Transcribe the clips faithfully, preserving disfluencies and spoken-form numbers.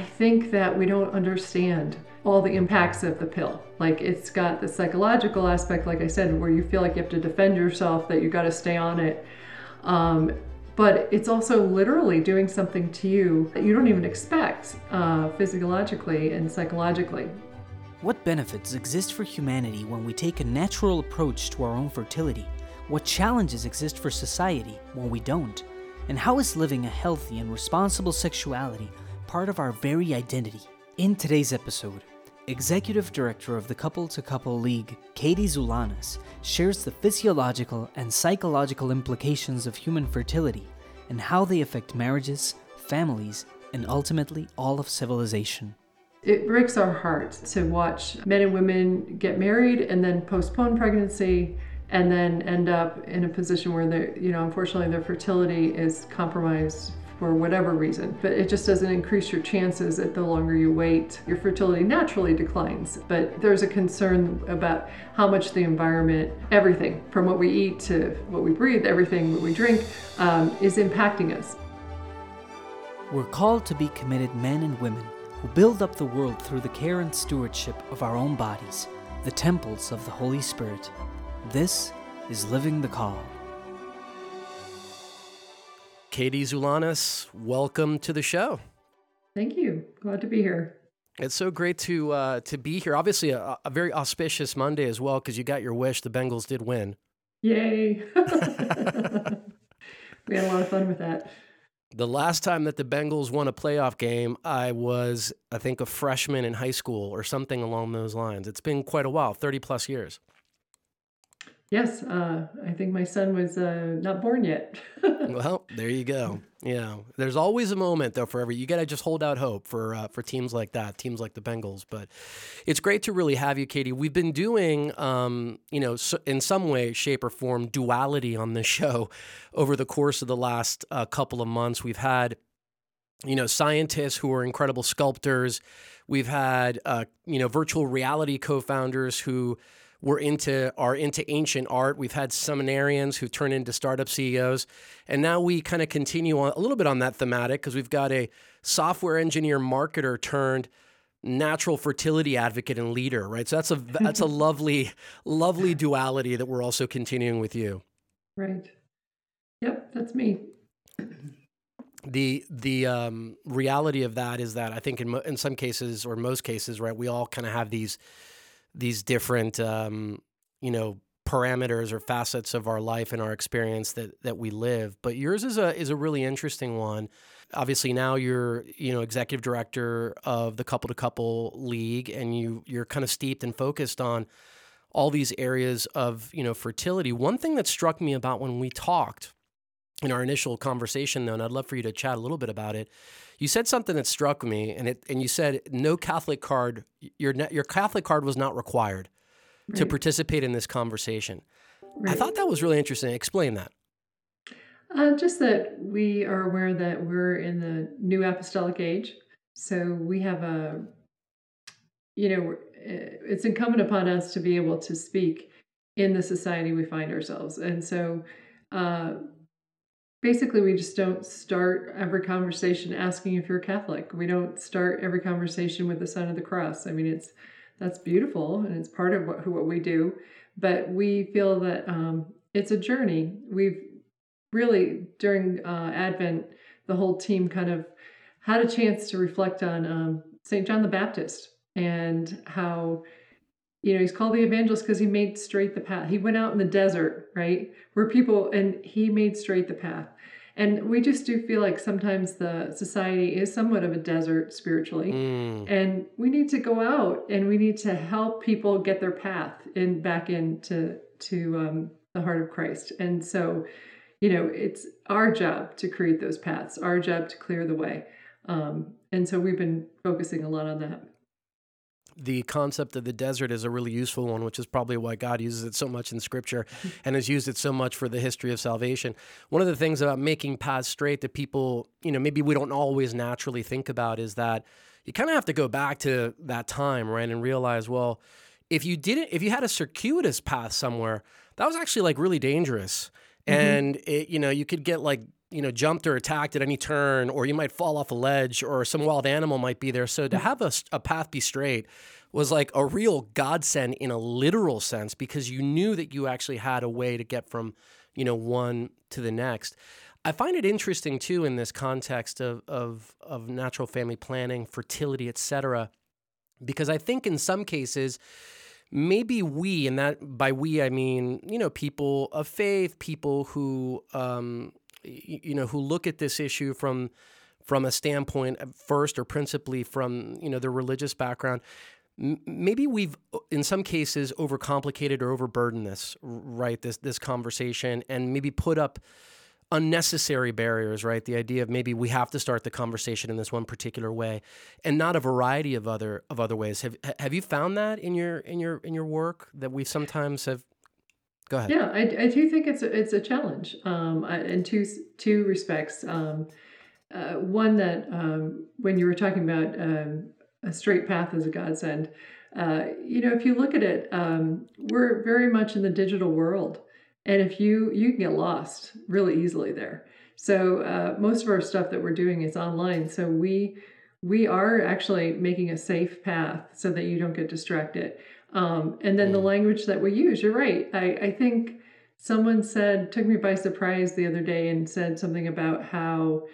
I think that we don't understand all the impacts of the pill. Like, it's got the psychological aspect, like I said, where you feel like you have to defend yourself, that you got to stay on it. Um, but it's also literally doing something to you that you don't even expect uh, physiologically and psychologically. What benefits exist for humanity when we take a natural approach to our own fertility? What challenges exist for society when we don't? And how is living a healthy and responsible sexuality part of our very identity? In today's episode, Executive Director of the Couple to Couple League, Katie Zulanis, shares the physiological and psychological implications of human fertility and how they affect marriages, families, and ultimately all of civilization. It breaks our heart to watch men and women get married and then postpone pregnancy and then end up in a position where they're, you know, unfortunately their fertility is compromised for whatever reason, but it just doesn't increase your chances that the longer you wait, your fertility naturally declines. But there's a concern about how much the environment, everything from what we eat to what we breathe, everything that we drink, um, is impacting us. We're called to be committed men and women who build up the world through the care and stewardship of our own bodies, the temples of the Holy Spirit. This is Living the Call. Katie Zulanis, welcome to the show. Thank you. Glad to be here. It's so great to uh, to be here. Obviously, a, a very auspicious Monday as well, because you got your wish. The Bengals did win. Yay. We had a lot of fun with that. The last time that the Bengals won a playoff game, I was, I think, a freshman in high school or something along those lines. It's been quite a while, thirty plus years. Yes, uh, I think my son was uh, not born yet. Well, there you go. Yeah, there's always a moment though. Forever, you gotta just hold out hope for uh, for teams like that, teams like the Bengals. But it's great to really have you, Katie. We've been doing, um, you know, so in some way, shape, or form, duality on this show over the course of the last uh, couple of months. We've had, you know, scientists who are incredible sculptors. We've had, uh, you know, virtual reality co-founders who. We're into are into ancient art. We've had seminarians who turn into startup C E Os. And now we kind of continue on a little bit on that thematic because we've got a software engineer marketer turned natural fertility advocate and leader, right? So that's a that's a lovely, lovely duality that we're also continuing with you. Right. Yep, that's me. The the um, reality of that is that I think in mo- in some cases or most cases, right, we all kind of have these these different, um, you know, parameters or facets of our life and our experience that that we live. But yours is a is a really interesting one. Obviously, now you're, you know, executive director of the Couple to Couple League, and you you're kind of steeped and focused on all these areas of, you know, fertility. One thing that struck me about when we talked in our initial conversation, though, and I'd love for you to chat a little bit about it. You said something that struck me, and it and you said no Catholic card. Your your Catholic card was not required right. to participate in this conversation. Right. I thought that was really interesting. Explain that. Uh, just that we are aware that we're in the new apostolic age, so we have a, you know, it's incumbent upon us to be able to speak in the society we find ourselves, and so. Uh, Basically, we just don't start every conversation asking if you're Catholic. We don't start every conversation with the sign of the cross. I mean, it's that's beautiful, and it's part of what, what we do. But we feel that um, it's a journey. We've really, during uh, Advent, the whole team kind of had a chance to reflect on um, Saint John the Baptist and how, you know, he's called the evangelist because he made straight the path. He went out in the desert, right, where people, and he made straight the path. And we just do feel like sometimes the society is somewhat of a desert spiritually. Mm. And we need to go out and we need to help people get their path in back into to um, the heart of Christ. And so, you know, it's our job to create those paths, our job to clear the way. Um, and so we've been focusing a lot on that. The concept of the desert is a really useful one, which is probably why God uses it so much in Scripture and has used it so much for the history of salvation. One of the things about making paths straight that people, you know, maybe we don't always naturally think about is that you kind of have to go back to that time, right, and realize, well, if you didn't, if you had a circuitous path somewhere, that was actually like really dangerous. Mm-hmm. And, it, you know, you could get like you know, jumped or attacked at any turn, or you might fall off a ledge, or some wild animal might be there. So to have a, a path be straight was like a real godsend in a literal sense, because you knew that you actually had a way to get from, you know, one to the next. I find it interesting too in this context of of, of natural family planning, fertility, et cetera, because I think in some cases, maybe we, and that by we I mean, you know, people of faith, people who, um, you know, who look at this issue from from a standpoint first or principally from, you know, their religious background. Maybe we've, in some cases, overcomplicated or overburdened this, right, this this conversation, and maybe put up unnecessary barriers, right, the idea of maybe we have to start the conversation in this one particular way and not a variety of other of other ways. Have have you found that in your in your in your work that we sometimes have? Go ahead. Yeah, I, I do think it's a, it's a challenge um, in two two respects. Um, uh, one that um, when you were talking about um, a straight path as a godsend, uh, you know, if you look at it, um, we're very much in the digital world, and if you you can get lost really easily there. So uh, most of our stuff that we're doing is online. So we we are actually making a safe path so that you don't get distracted. Um, and then the language that we use, you're right. I, I think someone said, took me by surprise the other day and said something about how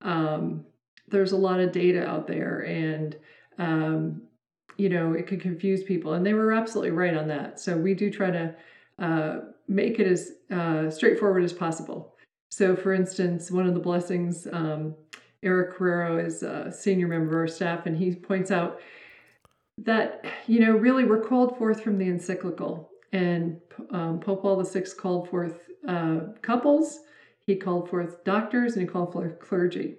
um, there's a lot of data out there and, um, you know, it could confuse people. And they were absolutely right on that. So we do try to uh, make it as uh, straightforward as possible. So, for instance, one of the blessings, um, Eric Carrero is a senior member of our staff, and he points out that, you know, really we're called forth from the encyclical. And um, Pope Paul the Sixth called forth uh, couples, he called forth doctors, and he called forth clergy.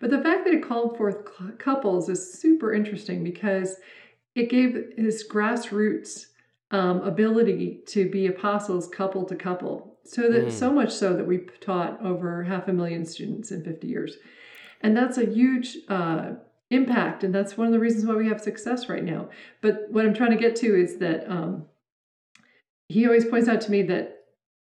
But the fact that he called forth cl- couples is super interesting because it gave his grassroots um, ability to be apostles couple to couple. So that mm. so much so that we taught over half a million students in fifty years. And that's a huge uh impact. And that's one of the reasons why we have success right now. But what I'm trying to get to is that um, he always points out to me that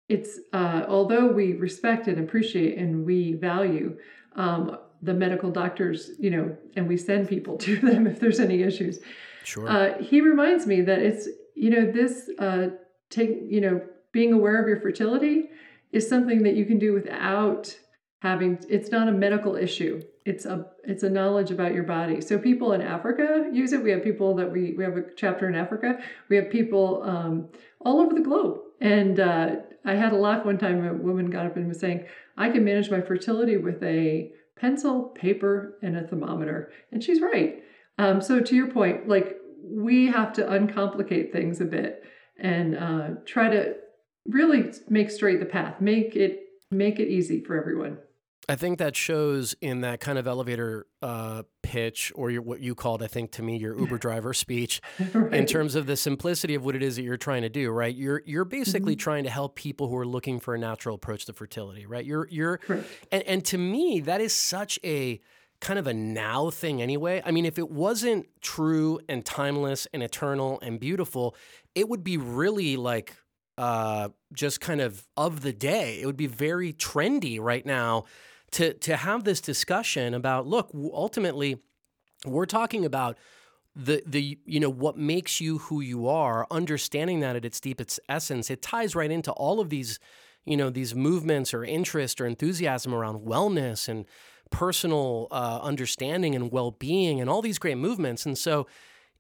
it's, uh, although we respect and appreciate and we value um, the medical doctors, you know, and we send people to them if there's any issues. Sure. Uh, he reminds me that it's, you know, this uh, take, you know, being aware of your fertility is something that you can do without having, it's not a medical issue. It's a it's a knowledge about your body. So people in Africa use it. We have people that we we have a chapter in Africa. We have people um, all over the globe. And uh, I had a laugh one time. A woman got up and was saying, "I can manage my fertility with a pencil, paper, and a thermometer." And she's right. Um, so to your point, like we have to uncomplicate things a bit and uh, try to really make straight the path. Make it make it easy for everyone. I think that shows in that kind of elevator uh, pitch, or your, what you called, I think, to me, your Uber driver speech, right, in terms of the simplicity of what it is that you're trying to do, right? You're you're basically mm-hmm. trying to help people who are looking for a natural approach to fertility, right? You're you're, right. and and to me, that is such a kind of a now thing, anyway. I mean, if it wasn't true and timeless and eternal and beautiful, it would be really like uh, just kind of of the day. It would be very trendy right now. To to have this discussion about, look, ultimately, we're talking about the the you know what makes you who you are, understanding that at its deepest essence, it ties right into all of these, you know, these movements or interest or enthusiasm around wellness and personal uh, understanding and well-being and all these great movements. And so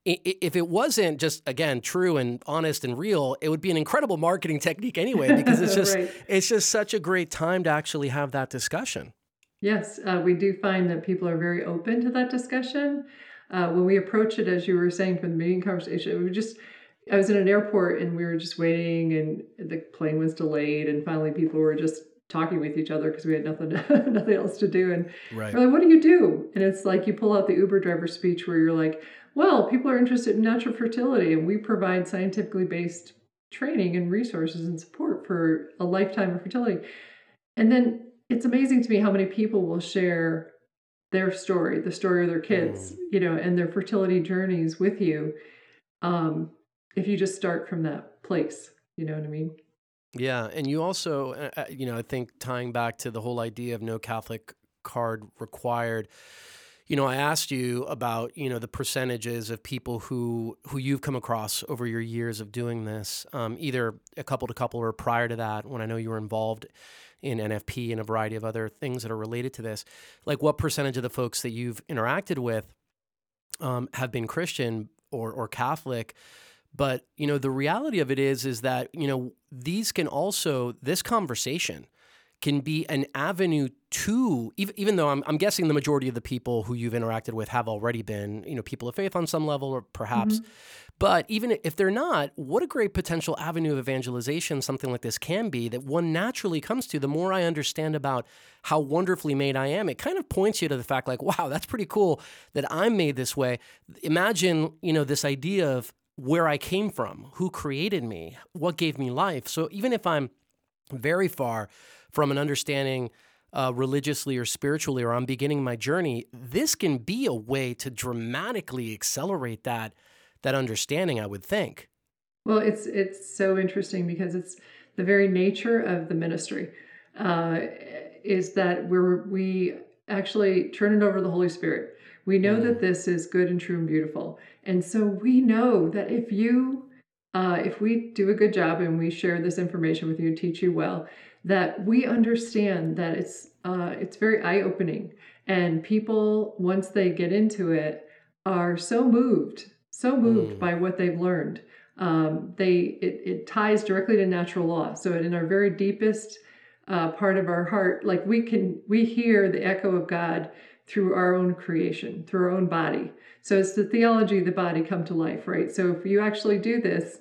if it wasn't just, again, true and honest and real, it would be an incredible marketing technique anyway, because it's just right. it's just such a great time to actually have that discussion. Yes, uh, we do find that people are very open to that discussion. Uh, when we approach it, as you were saying from the meeting conversation, we just I was in an airport and we were just waiting and the plane was delayed and finally people were just talking with each other because we had nothing to, nothing else to do. And right. we're like, what do you do? And it's like you pull out the Uber driver speech where you're like, well, people are interested in natural fertility and we provide scientifically based training and resources and support for a lifetime of fertility. And then it's amazing to me how many people will share their story, the story of their kids, mm. you know, and their fertility journeys with you. Um, if you just start from that place, you know what I mean? Yeah, and you also, uh, you know, I think tying back to the whole idea of no Catholic card required, you know, I asked you about, you know, the percentages of people who who you've come across over your years of doing this, um, either a couple to couple or prior to that, when I know you were involved in N F P and a variety of other things that are related to this. Like, what percentage of the folks that you've interacted with um, have been Christian or or Catholic? But, you know, the reality of it is, is that, you know, these can also, this conversation can be an avenue to, even, even though I'm, I'm guessing the majority of the people who you've interacted with have already been, you know, people of faith on some level or perhaps, mm-hmm. but even if they're not, what a great potential avenue of evangelization something like this can be that one naturally comes to. The more I understand about how wonderfully made I am, it kind of points you to the fact like, wow, that's pretty cool that I'm made this way. Imagine, you know, this idea of where I came from, who created me, what gave me life. So even if I'm very far from an understanding uh, religiously or spiritually, or I'm beginning my journey, this can be a way to dramatically accelerate that that understanding, I would think. Well, it's it's so interesting because it's the very nature of the ministry uh, is that we're, we actually turn it over to the Holy Spirit. We know that this is good and true and beautiful. And so we know that if you, uh, if we do a good job and we share this information with you and teach you well, that we understand that it's uh, it's very eye-opening. And people, once they get into it, are so moved, so moved mm. by what they've learned. Um, they it, it ties directly to natural law. So in our very deepest uh, part of our heart, like we can, we hear the echo of God through our own creation, through our own body. So it's the theology of the body come to life, right? So if you actually do this,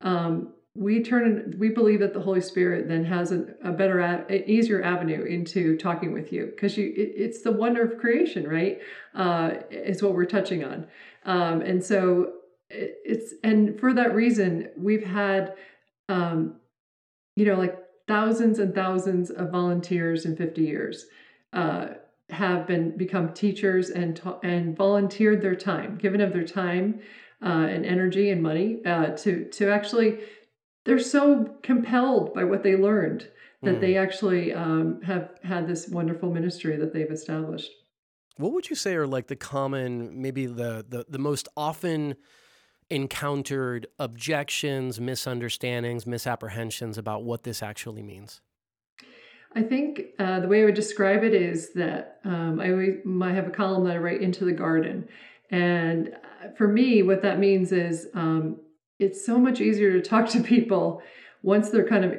um, we turn, we believe that the Holy Spirit then has a, a better, an easier avenue into talking with you because you, it, it's the wonder of creation, right? Uh, it's what we're touching on. Um, and so it, it's, and for that reason, we've had, um, you know, like thousands and thousands of volunteers in fifty years, uh, have been become teachers and ta- and volunteered their time, given of their time uh, and energy and money uh, to to actually, they're so compelled by what they learned that mm. they actually um, have had this wonderful ministry that they've established. What would you say are like the common, maybe the the, the most often encountered objections, misunderstandings, misapprehensions about what this actually means? I think uh, the way I would describe it is that um, I always might have a column that I write into the garden. And for me, what that means is um, it's so much easier to talk to people once they're kind of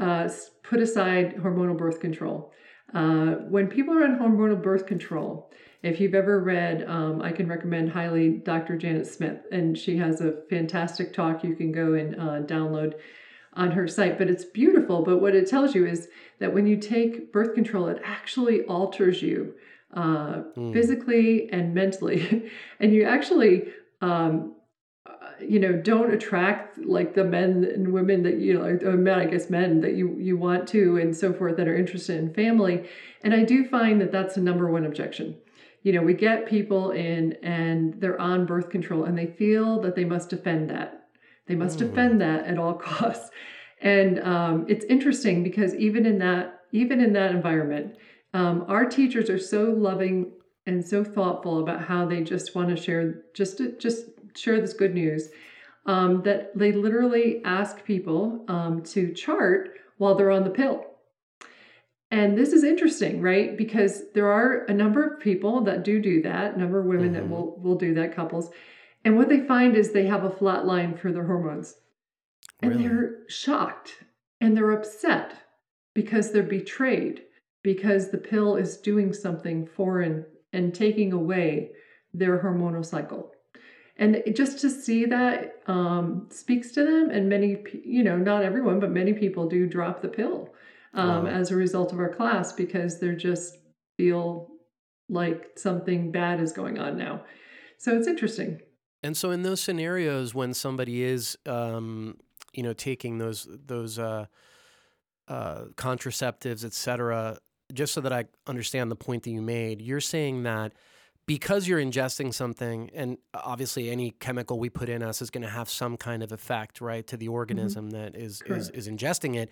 uh, put aside hormonal birth control. Uh, when people are on hormonal birth control, if you've ever read, um, I can recommend highly Doctor Janet Smith, and she has a fantastic talk you can go and uh, download on her site, but it's beautiful. But what it tells you is that when you take birth control, it actually alters you uh, mm. physically and mentally. And you actually, um, you know, don't attract like the men and women that, you know, or men, I guess men that you, you want to and so forth that are interested in family. And I do find that that's the number one objection. You know, we get people in and they're on birth control and they feel that they must defend that. They must defend that at all costs. And um, it's interesting because even in that, even in that environment, um, our teachers are so loving and so thoughtful about how they just want to share, just to, just share this good news um, that they literally ask people um, to chart while they're on the pill. And this is interesting, right? Because there are a number of people that do do that, a number of women mm-hmm. that will will do that, couples. And what they find is they have a flat line for their hormones. And really? They're shocked and they're upset because they're betrayed, because the pill is doing something foreign and taking away their hormonal cycle. And just to see that um, speaks to them. And many, you know, not everyone, but many people do drop the pill um, wow. as a result of our class because they're just feel like something bad is going on now. So it's interesting. And so in those scenarios when somebody is, um, you know, taking those those uh, uh, contraceptives, et cetera, just so that I understand the point that you made, you're saying that because you're ingesting something, and obviously any chemical we put in us is going to have some kind of effect, right, to the organism mm-hmm. that is, is is ingesting it,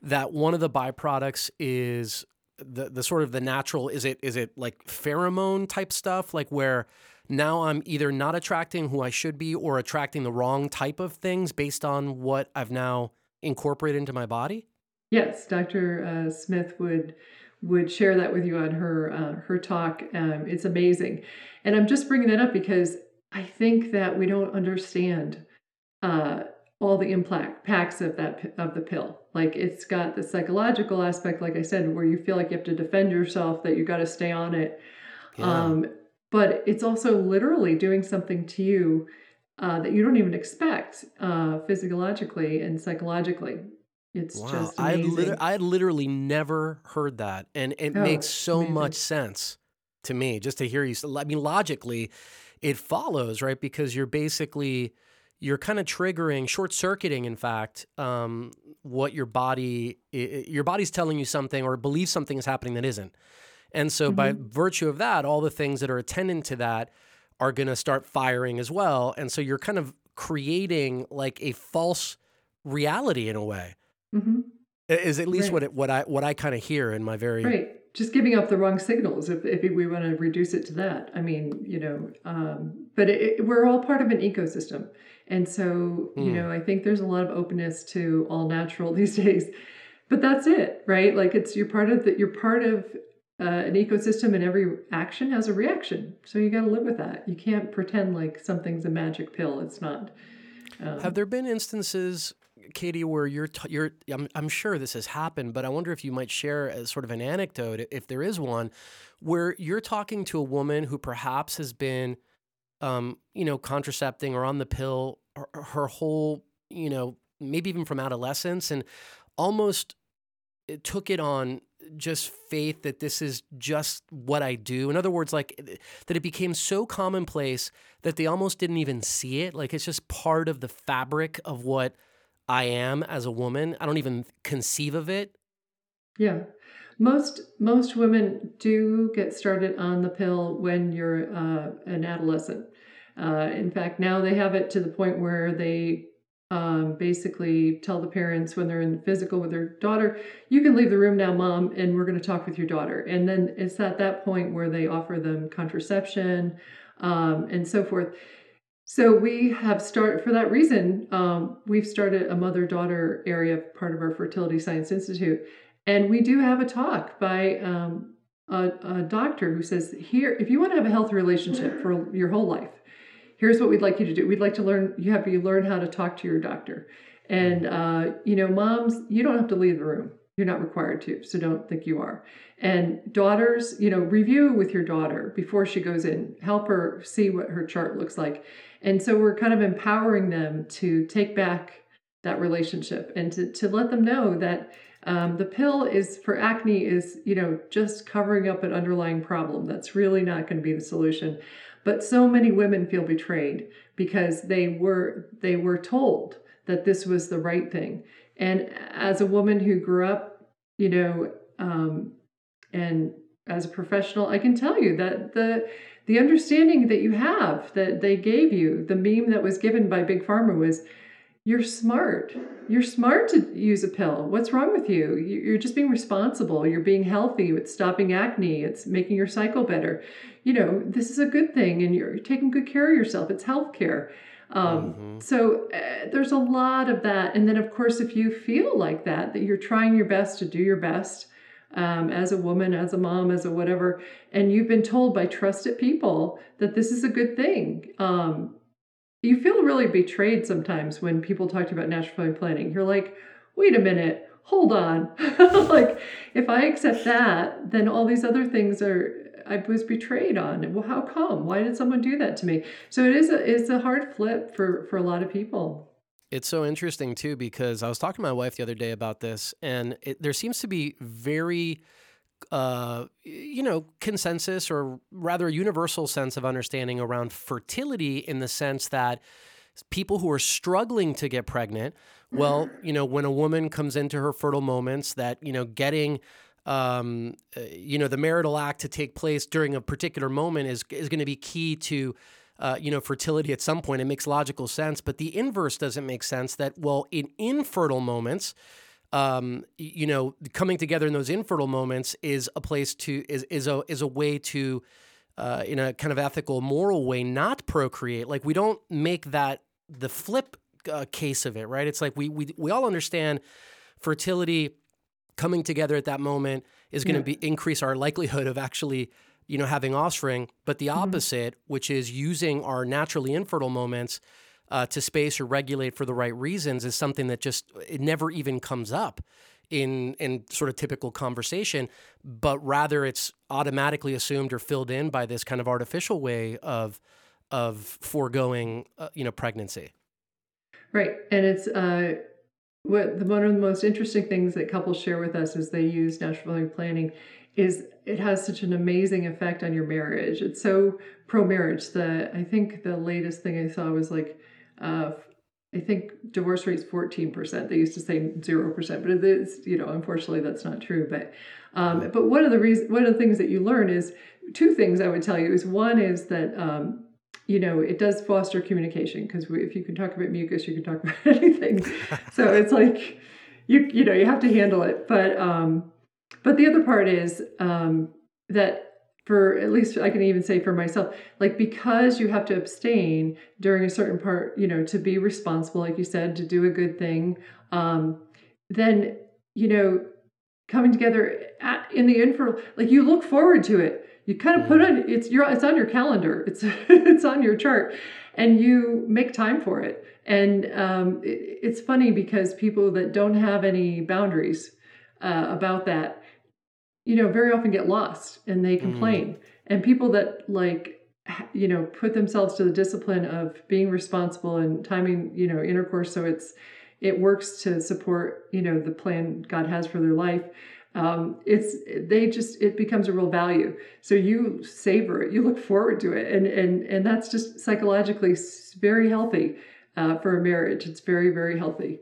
that one of the byproducts is the the sort of the natural, is it is it like pheromone type stuff, like where now I'm either not attracting who I should be or attracting the wrong type of things based on what I've now incorporated into my body? Yes, Doctor Uh, Smith would would share that with you on her uh, her talk. Um, it's amazing. And I'm just bringing that up because I think that we don't understand uh, all the impacts of that of the pill. Like, it's got the psychological aspect, like I said, where you feel like you have to defend yourself, that you got to stay on it. Yeah. Um, but it's also literally doing something to you uh, that you don't even expect uh, physiologically and psychologically. It's wow. just amazing. I lit- I literally never heard that. And it oh, makes so amazing. much sense to me just to hear you. I mean, logically, it follows, right? Because you're basically, you're kind of triggering, short-circuiting, in fact, um, what your body, it, your body's telling you something or believes something is happening that isn't. And so mm-hmm. by virtue of that, all the things that are attendant to that are going to start firing as well. And so you're kind of creating like a false reality in a way. Mm-hmm. Is at least right. what it, what I what I kind of hear in my very right. Just giving up the wrong signals if if we want to reduce it to that. I mean, you know, um, but it, it, we're all part of an ecosystem, and so mm. you know, I think there's a lot of openness to all natural these days. But that's it, right? Like, it's you're part of that. You're part of uh, an ecosystem, and every action has a reaction. So you got to live with that. You can't pretend like something's a magic pill. It's not. Um, Have there been instances, Katie, where you're, t- you're, I'm, I'm sure this has happened, but I wonder if you might share as sort of an anecdote, if there is one, where you're talking to a woman who perhaps has been, um, you know, contracepting or on the pill or, or her whole, you know, maybe even from adolescence, and almost it took it on just faith that this is just what I do. In other words, like that it became so commonplace that they almost didn't even see it. Like, it's just part of the fabric of what I am as a woman. I don't even conceive of it. Yeah. Most most women do get started on the pill when you're uh, an adolescent. Uh, in fact, now they have it to the point where they um, basically tell the parents when they're in physical with their daughter, you can leave the room now, Mom, and we're going to talk with your daughter. And then it's at that point where they offer them contraception um, and so forth. So we have started, for that reason, um, we've started a mother-daughter area, part of our Fertility Science Institute. And we do have a talk by um, a, a doctor who says, here, if you want to have a healthy relationship for your whole life, here's what we'd like you to do. We'd like to learn, you have you learn how to talk to your doctor. And, uh, you know, moms, you don't have to leave the room. You're not required to, so don't think you are. And daughters, you know, review with your daughter before she goes in. Help her see what her chart looks like. And so we're kind of empowering them to take back that relationship and to, to let them know that um, the pill is for acne is, you know, just covering up an underlying problem. That's really not going to be the solution. But so many women feel betrayed because they were they were told that this was the right thing. And as a woman who grew up, you know, um, and as a professional, I can tell you that the the understanding that you have, that they gave you, the meme that was given by Big Pharma was, you're smart. You're smart to use a pill. What's wrong with you? You're just being responsible. You're being healthy. It's stopping acne. It's making your cycle better. You know, this is a good thing, and you're taking good care of yourself. It's health care. Um, mm-hmm. So uh, there's a lot of that. And then, of course, if you feel like that, that you're trying your best to do your best um, as a woman, as a mom, as a whatever, and you've been told by trusted people that this is a good thing. Um, you feel really betrayed sometimes when people talk to you about natural family planning. You're like, wait a minute, hold on. Like, if I accept that, then all these other things are... I was betrayed on. Well, how come? Why did someone do that to me? So it is a, it's a hard flip for, for a lot of people. It's so interesting too, because I was talking to my wife the other day about this, and it, there seems to be very, uh, you know, consensus, or rather a universal sense of understanding around fertility, in the sense that people who are struggling to get pregnant, well, you know, when a woman comes into her fertile moments, that, you know, getting um, you know, the marital act to take place during a particular moment is is going to be key to, uh, you know, fertility at some point. It makes logical sense, but the inverse doesn't make sense. That, well, in infertile moments, um, you know, coming together in those infertile moments is a place to is is a is a way to, uh, in a kind of ethical, moral way, not procreate. Like, we don't make that the flip uh, case of it, right? It's like we we we all understand fertility. Coming together at that moment is going yeah. to be increase our likelihood of actually, you know, having offspring. But the opposite, mm-hmm. which is using our naturally infertile moments uh, to space or regulate for the right reasons, is something that just it never even comes up in in sort of typical conversation. But rather, it's automatically assumed or filled in by this kind of artificial way of of foregoing, uh, you know, pregnancy. Right, and it's. Uh... What the, one of the most interesting things that couples share with us as they use natural family planning is it has such an amazing effect on your marriage. It's so pro-marriage that I think the latest thing I saw was like, uh, I think divorce rate's fourteen percent. They used to say zero percent, but it is, you know, unfortunately that's not true. But um, but one of the reasons, one of the things that you learn is two things I would tell you is one is that, um, you know, it does foster communication because if you can talk about mucus, you can talk about anything. So it's like, you you know, you have to handle it. But um, but the other part is um, that for at least I can even say for myself, like because you have to abstain during a certain part, you know, to be responsible, like you said, to do a good thing, um, then, you know, coming together at, in the infertile, like you look forward to it. You kind of put on it's your it's on your calendar, it's it's on your chart, and you make time for it. And um, it, it's funny because people that don't have any boundaries uh, about that, you know, very often get lost and they complain. Mm. And people that like, you know, put themselves to the discipline of being responsible and timing, you know, intercourse so it's it works to support, you know, the plan God has for their life. Um, it's, they just, it becomes a real value. So you savor it, you look forward to it. And, and, and that's just psychologically very healthy, uh, for a marriage. It's very, very healthy.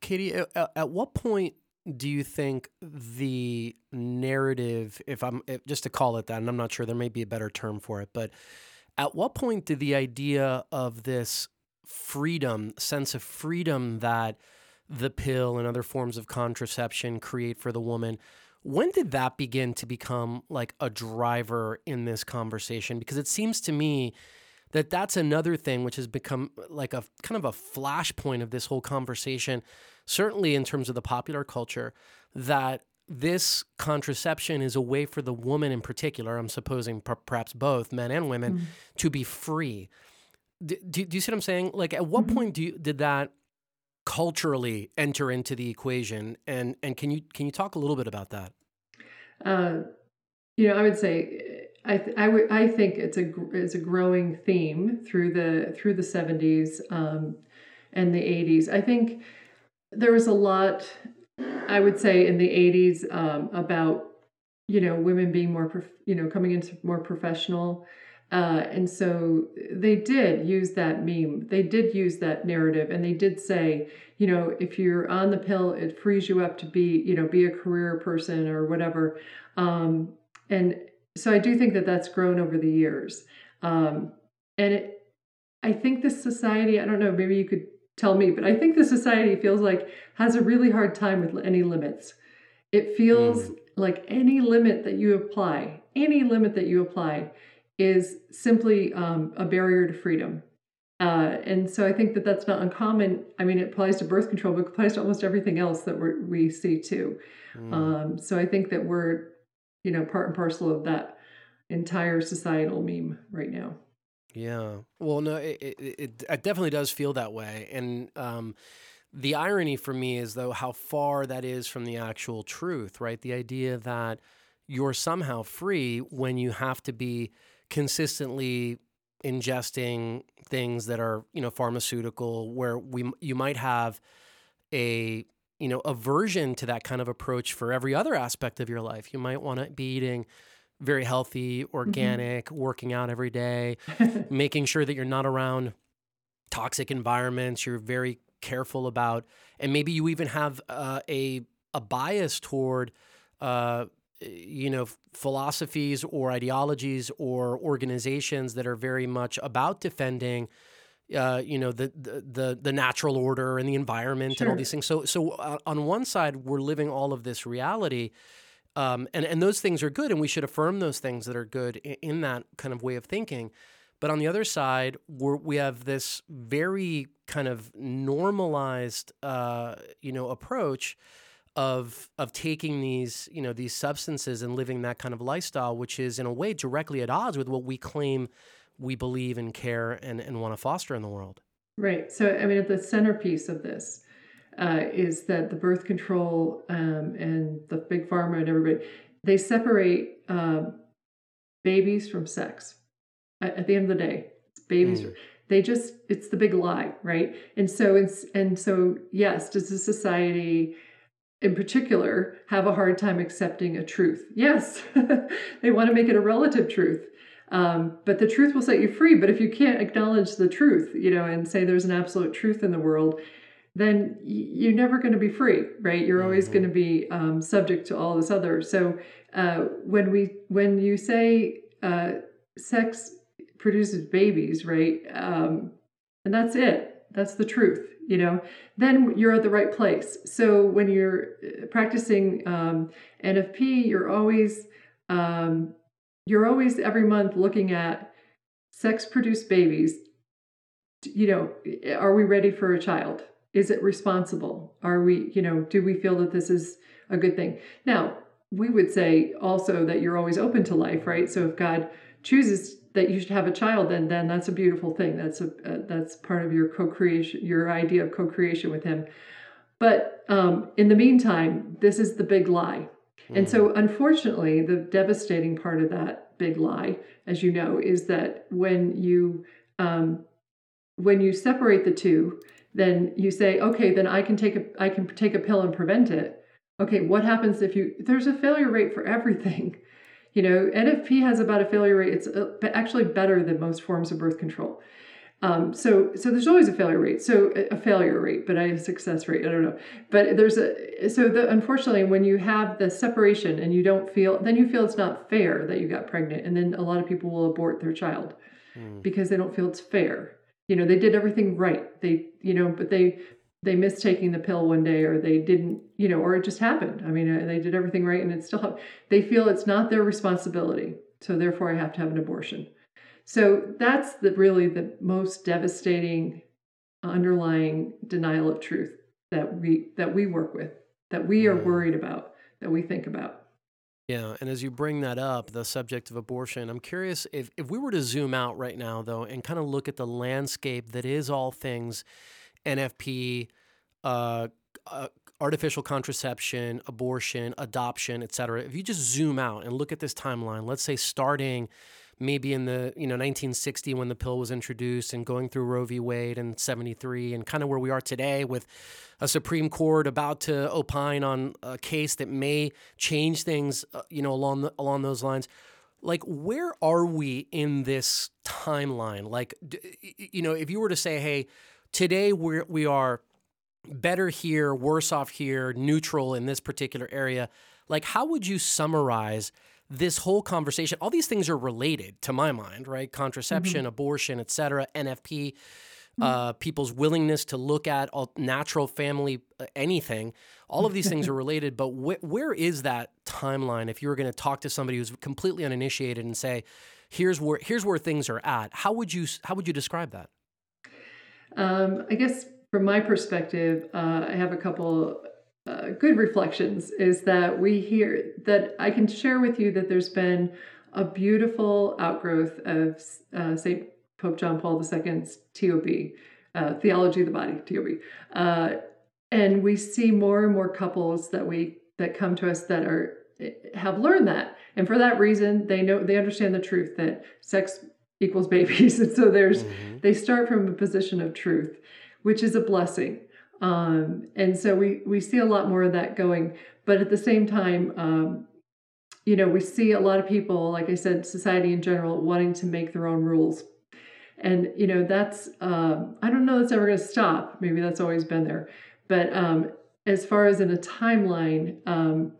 Katie, at, at what point do you think the narrative, if I'm if, just to call it that, and I'm not sure there may be a better term for it, but at what point did the idea of this freedom, sense of freedom that the pill and other forms of contraception create for the woman, when did that begin to become like a driver in this conversation? Because it seems to me that that's another thing which has become like a kind of a flashpoint of this whole conversation, certainly in terms of the popular culture, that this contraception is a way for the woman in particular, I'm supposing per- perhaps both men and women, mm-hmm. to be free. Do, do, do you see what I'm saying? Like at what mm-hmm. point do you, did that culturally enter into the equation, and and can you can you talk a little bit about that? Uh, you know, I would say I th- I would I think it's a it's a growing theme through the through the seventies um, and the eighties. I think there was a lot I would say in the eighties um, about you know women being more prof- you know coming into more professional. Uh, and so they did use that meme. They did use that narrative, and they did say, you know, if you're on the pill, it frees you up to be, you know, be a career person or whatever. Um, and so I do think that that's grown over the years. Um, and it, I think this society, I don't know, maybe you could tell me, but I think the society feels like has a really hard time with any limits. It feels mm. like any limit that you apply, any limit that you apply is simply um, a barrier to freedom. Uh, and so I think that that's not uncommon. I mean, it applies to birth control, but it applies to almost everything else that we're, we see too. Mm. Um, so I think that we're, you know, part and parcel of that entire societal meme right now. Yeah. Well, no, it, it, it definitely does feel that way. And um, the irony for me is, though, how far that is from the actual truth, right? The idea that you're somehow free when you have to be consistently ingesting things that are, you know, pharmaceutical, where we you might have a, you know, aversion to that kind of approach for every other aspect of your life. You might want to be eating very healthy, organic, mm-hmm. working out every day, making sure that you're not around toxic environments. You're very careful about, and maybe you even have uh, a a bias toward uh, you know, philosophies or ideologies or organizations that are very much about defending, uh, you know, the, the the natural order and the environment sure. and all these things. So, so uh, on one side, we're living all of this reality, um, and and those things are good, and we should affirm those things that are good in, in that kind of way of thinking. But on the other side, we're, we have this very kind of normalized, uh, you know, approach of of taking these, you know, these substances and living that kind of lifestyle, which is in a way directly at odds with what we claim we believe and care and, and want to foster in the world. Right. So, I mean, at the centerpiece of this uh, is that the birth control um, and the big pharma and everybody, they separate uh, babies from sex. At the end of the day, it's babies. Mm. They just, it's the big lie, right? And so, it's, and so, yes, does the society in particular have a hard time accepting a truth? Yes. They want to make it a relative truth. Um, but the truth will set you free. But if you can't acknowledge the truth, you know, and say there's an absolute truth in the world, then you're never going to be free, right? You're mm-hmm. always going to be um, subject to all this other. So uh, when we, when you say uh, sex produces babies, right? Um, and that's it. That's the truth, you know, then you're at the right place. So when you're practicing um, N F P, you're always, um, you're always every month looking at sex produced babies. You know, are we ready for a child? Is it responsible? Are we, you know, do we feel that this is a good thing? Now, we would say also that you're always open to life, right? So if God chooses that you should have a child, then then that's a beautiful thing. That's a uh, that's part of your co-creation, your idea of co-creation with him. But um, in the meantime, this is the big lie. Mm. And so unfortunately, the devastating part of that big lie, as you know, is that when you um, when you separate the two, then you say, okay, then I can take a I can take a pill and prevent it. Okay, what happens if you? There's a failure rate for everything. You know, N F P has about a failure rate. It's actually better than most forms of birth control. Um, so, so there's always a failure rate. So a failure rate, but a success rate, I don't know. But there's a, so the, unfortunately, when you have the separation and you don't feel, then you feel it's not fair that you got pregnant. And then a lot of people will abort their child mm. because they don't feel it's fair. You know, they did everything right. They, you know, but they, they missed taking the pill one day, or they didn't, you know, or it just happened. I mean, they did everything right and it still happened. They feel it's not their responsibility. So therefore I have to have an abortion. So that's the really the most devastating underlying denial of truth that we, that we work with, that we are worried about, that we think about. Yeah. And as you bring that up, the subject of abortion, I'm curious if, if we were to zoom out right now though, and kind of look at the landscape that is all things N F P, uh, uh, artificial contraception, abortion, adoption, et cetera. If you just zoom out and look at this timeline, let's say starting maybe in the, you know, nineteen sixty when the pill was introduced and going through Roe v. Wade and seventy-three and kind of where we are today with a Supreme Court about to opine on a case that may change things, uh, you know, along the, along those lines. Like, where are we in this timeline? Like, d- you know, if you were to say, hey, today we're, we are better here, worse off here, neutral in this particular area. Like, how would you summarize this whole conversation? All these things are related to my mind, right? Contraception, mm-hmm. abortion, et cetera, N F P, mm-hmm. uh, people's willingness to look at all, natural family, uh, anything. All of these things are related, but wh- where is that timeline? If you were going to talk to somebody who's completely uninitiated and say, here's where here's where things are at, how would you how would you describe that? Um, I guess from my perspective, uh, I have a couple uh, good reflections is that we hear that I can share with you that there's been a beautiful outgrowth of uh, Saint Pope John Paul the Second's T O B, uh, Theology of the Body, T O B. Uh, and we see more and more couples that we that come to us that are have learned that. And for that reason, they know they understand the truth that sex equals babies. And so there's, mm-hmm. they start from a position of truth, which is a blessing. Um, and so we, we see a lot more of that going, but at the same time, um, you know, we see a lot of people, like I said, society in general, wanting to make their own rules. And, you know, that's, um, I don't know that's ever going to stop. Maybe that's always been there. But um, as far as in a timeline, um,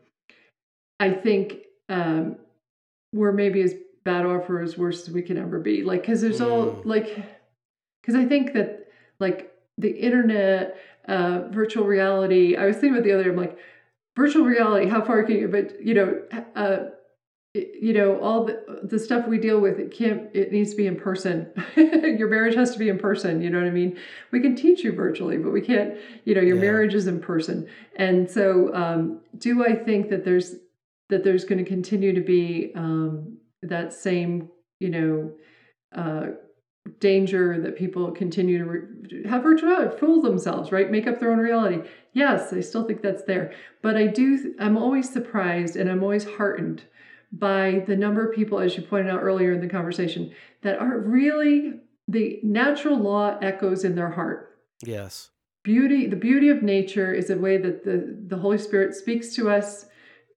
I think um, we're maybe as bad off or as worse as we can ever be. Like, because there's mm. all like, because I think that like the internet, uh, virtual reality. I was thinking about the other. I'm like, virtual reality. How far can you? But you know, uh, you know, all the the stuff we deal with. It can't. It needs to be in person. Your marriage has to be in person. You know what I mean? We can teach you virtually, but we can't. You know, your yeah. marriage is in person. And so, um, do I think that there's that there's going to continue to be um, that same, you know, uh, danger that people continue to re- have virtual fool themselves, right? Make up their own reality. Yes, I still think that's there. But I do, I'm always surprised and I'm always heartened by the number of people, as you pointed out earlier in the conversation, that are really, the natural law echoes in their heart. Yes. Beauty, the beauty of nature is a way that the, the Holy Spirit speaks to us.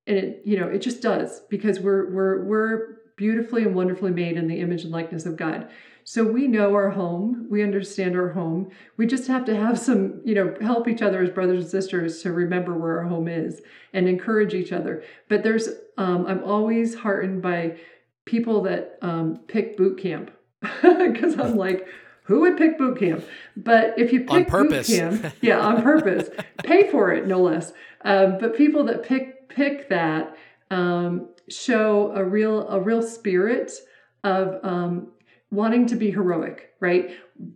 And it, you know, it just does, because we're we're we're beautifully and wonderfully made in the image and likeness of God. So we know our home, we understand our home. We just have to have some, you know, help each other as brothers and sisters to remember where our home is and encourage each other. But there's, um, I'm always heartened by people that um, pick boot camp, because I'm like, who would pick boot camp? But if you pick on purpose. boot camp, yeah, on purpose, pay for it, no less. Um, but people that pick pick that, um, show a real, a real spirit of, um, wanting to be heroic, right?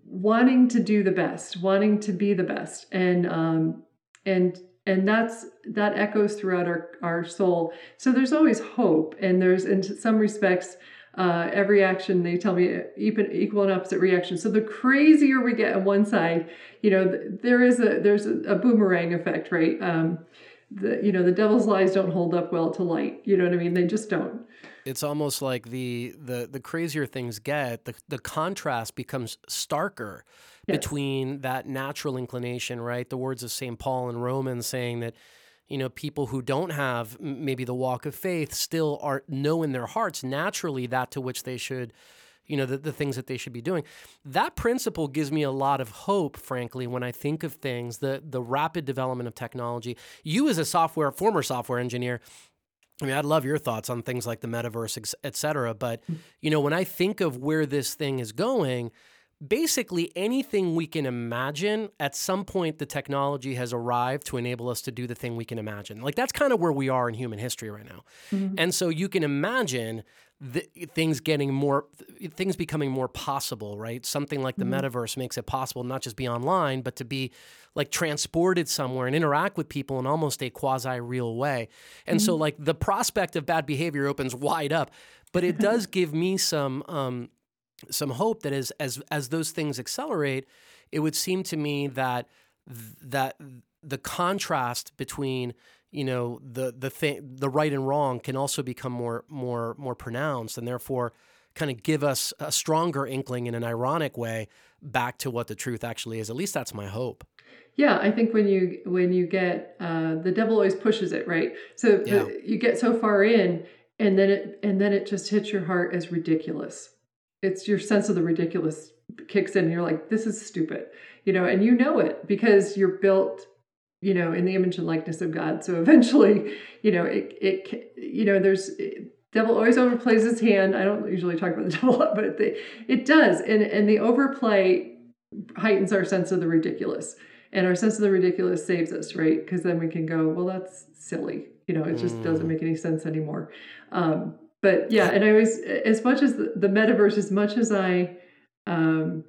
Wanting to do the best, wanting to be the best. And, um, and, and that's, that echoes throughout our, our soul. So there's always hope, and there's, in some respects, uh, every action, they tell me, equal and opposite reaction. So the crazier we get on one side, you know, there is a, there's a boomerang effect, right? Um, The, you know, the devil's lies don't hold up well to light. You know what I mean? They just don't. It's almost like the the, the crazier things get, the, the contrast becomes starker yes. between that natural inclination, right? The words of Saint Paul in Romans saying that, you know, people who don't have maybe the walk of faith still are know in their hearts naturally that to which they should, you know, the, the things that they should be doing. That principle gives me a lot of hope, frankly, when I think of things, the the rapid development of technology. You as a software, former software engineer, I mean, I'd love your thoughts on things like the metaverse, et cetera. But, you know, when I think of where this thing is going, basically anything we can imagine, at some point the technology has arrived to enable us to do the thing we can imagine. Like, that's kind of where we are in human history right now. Mm-hmm. And so you can imagine The, things getting more, things becoming more possible, right? Something like the mm-hmm. metaverse makes it possible not just be online, but to be like transported somewhere and interact with people in almost a quasi-real way. And mm-hmm. so like the prospect of bad behavior opens wide up, but it does give me some um, some hope that as as as those things accelerate, it would seem to me that th- that the contrast between you know, the the thing, the right and wrong can also become more more more pronounced, and therefore kind of give us a stronger inkling in an ironic way back to what the truth actually is. At least that's my hope. Yeah, I think when you when you get uh, the devil always pushes it, right? So yeah. the, you get so far in, and then it and then it just hits your heart as ridiculous. It's your sense of the ridiculous kicks in, and you're like, this is stupid, you know, and you know it because you're built, you know, in the image and likeness of God. So eventually, you know, it, it you know, there's, it, devil always overplays his hand. I don't usually talk about the devil a lot, but it, it does. And and the overplay heightens our sense of the ridiculous, and our sense of the ridiculous saves us, right? Because then we can go, well, that's silly. You know, it just mm. doesn't make any sense anymore. Um, but yeah, and I always, as much as the, the metaverse, as much as I, um,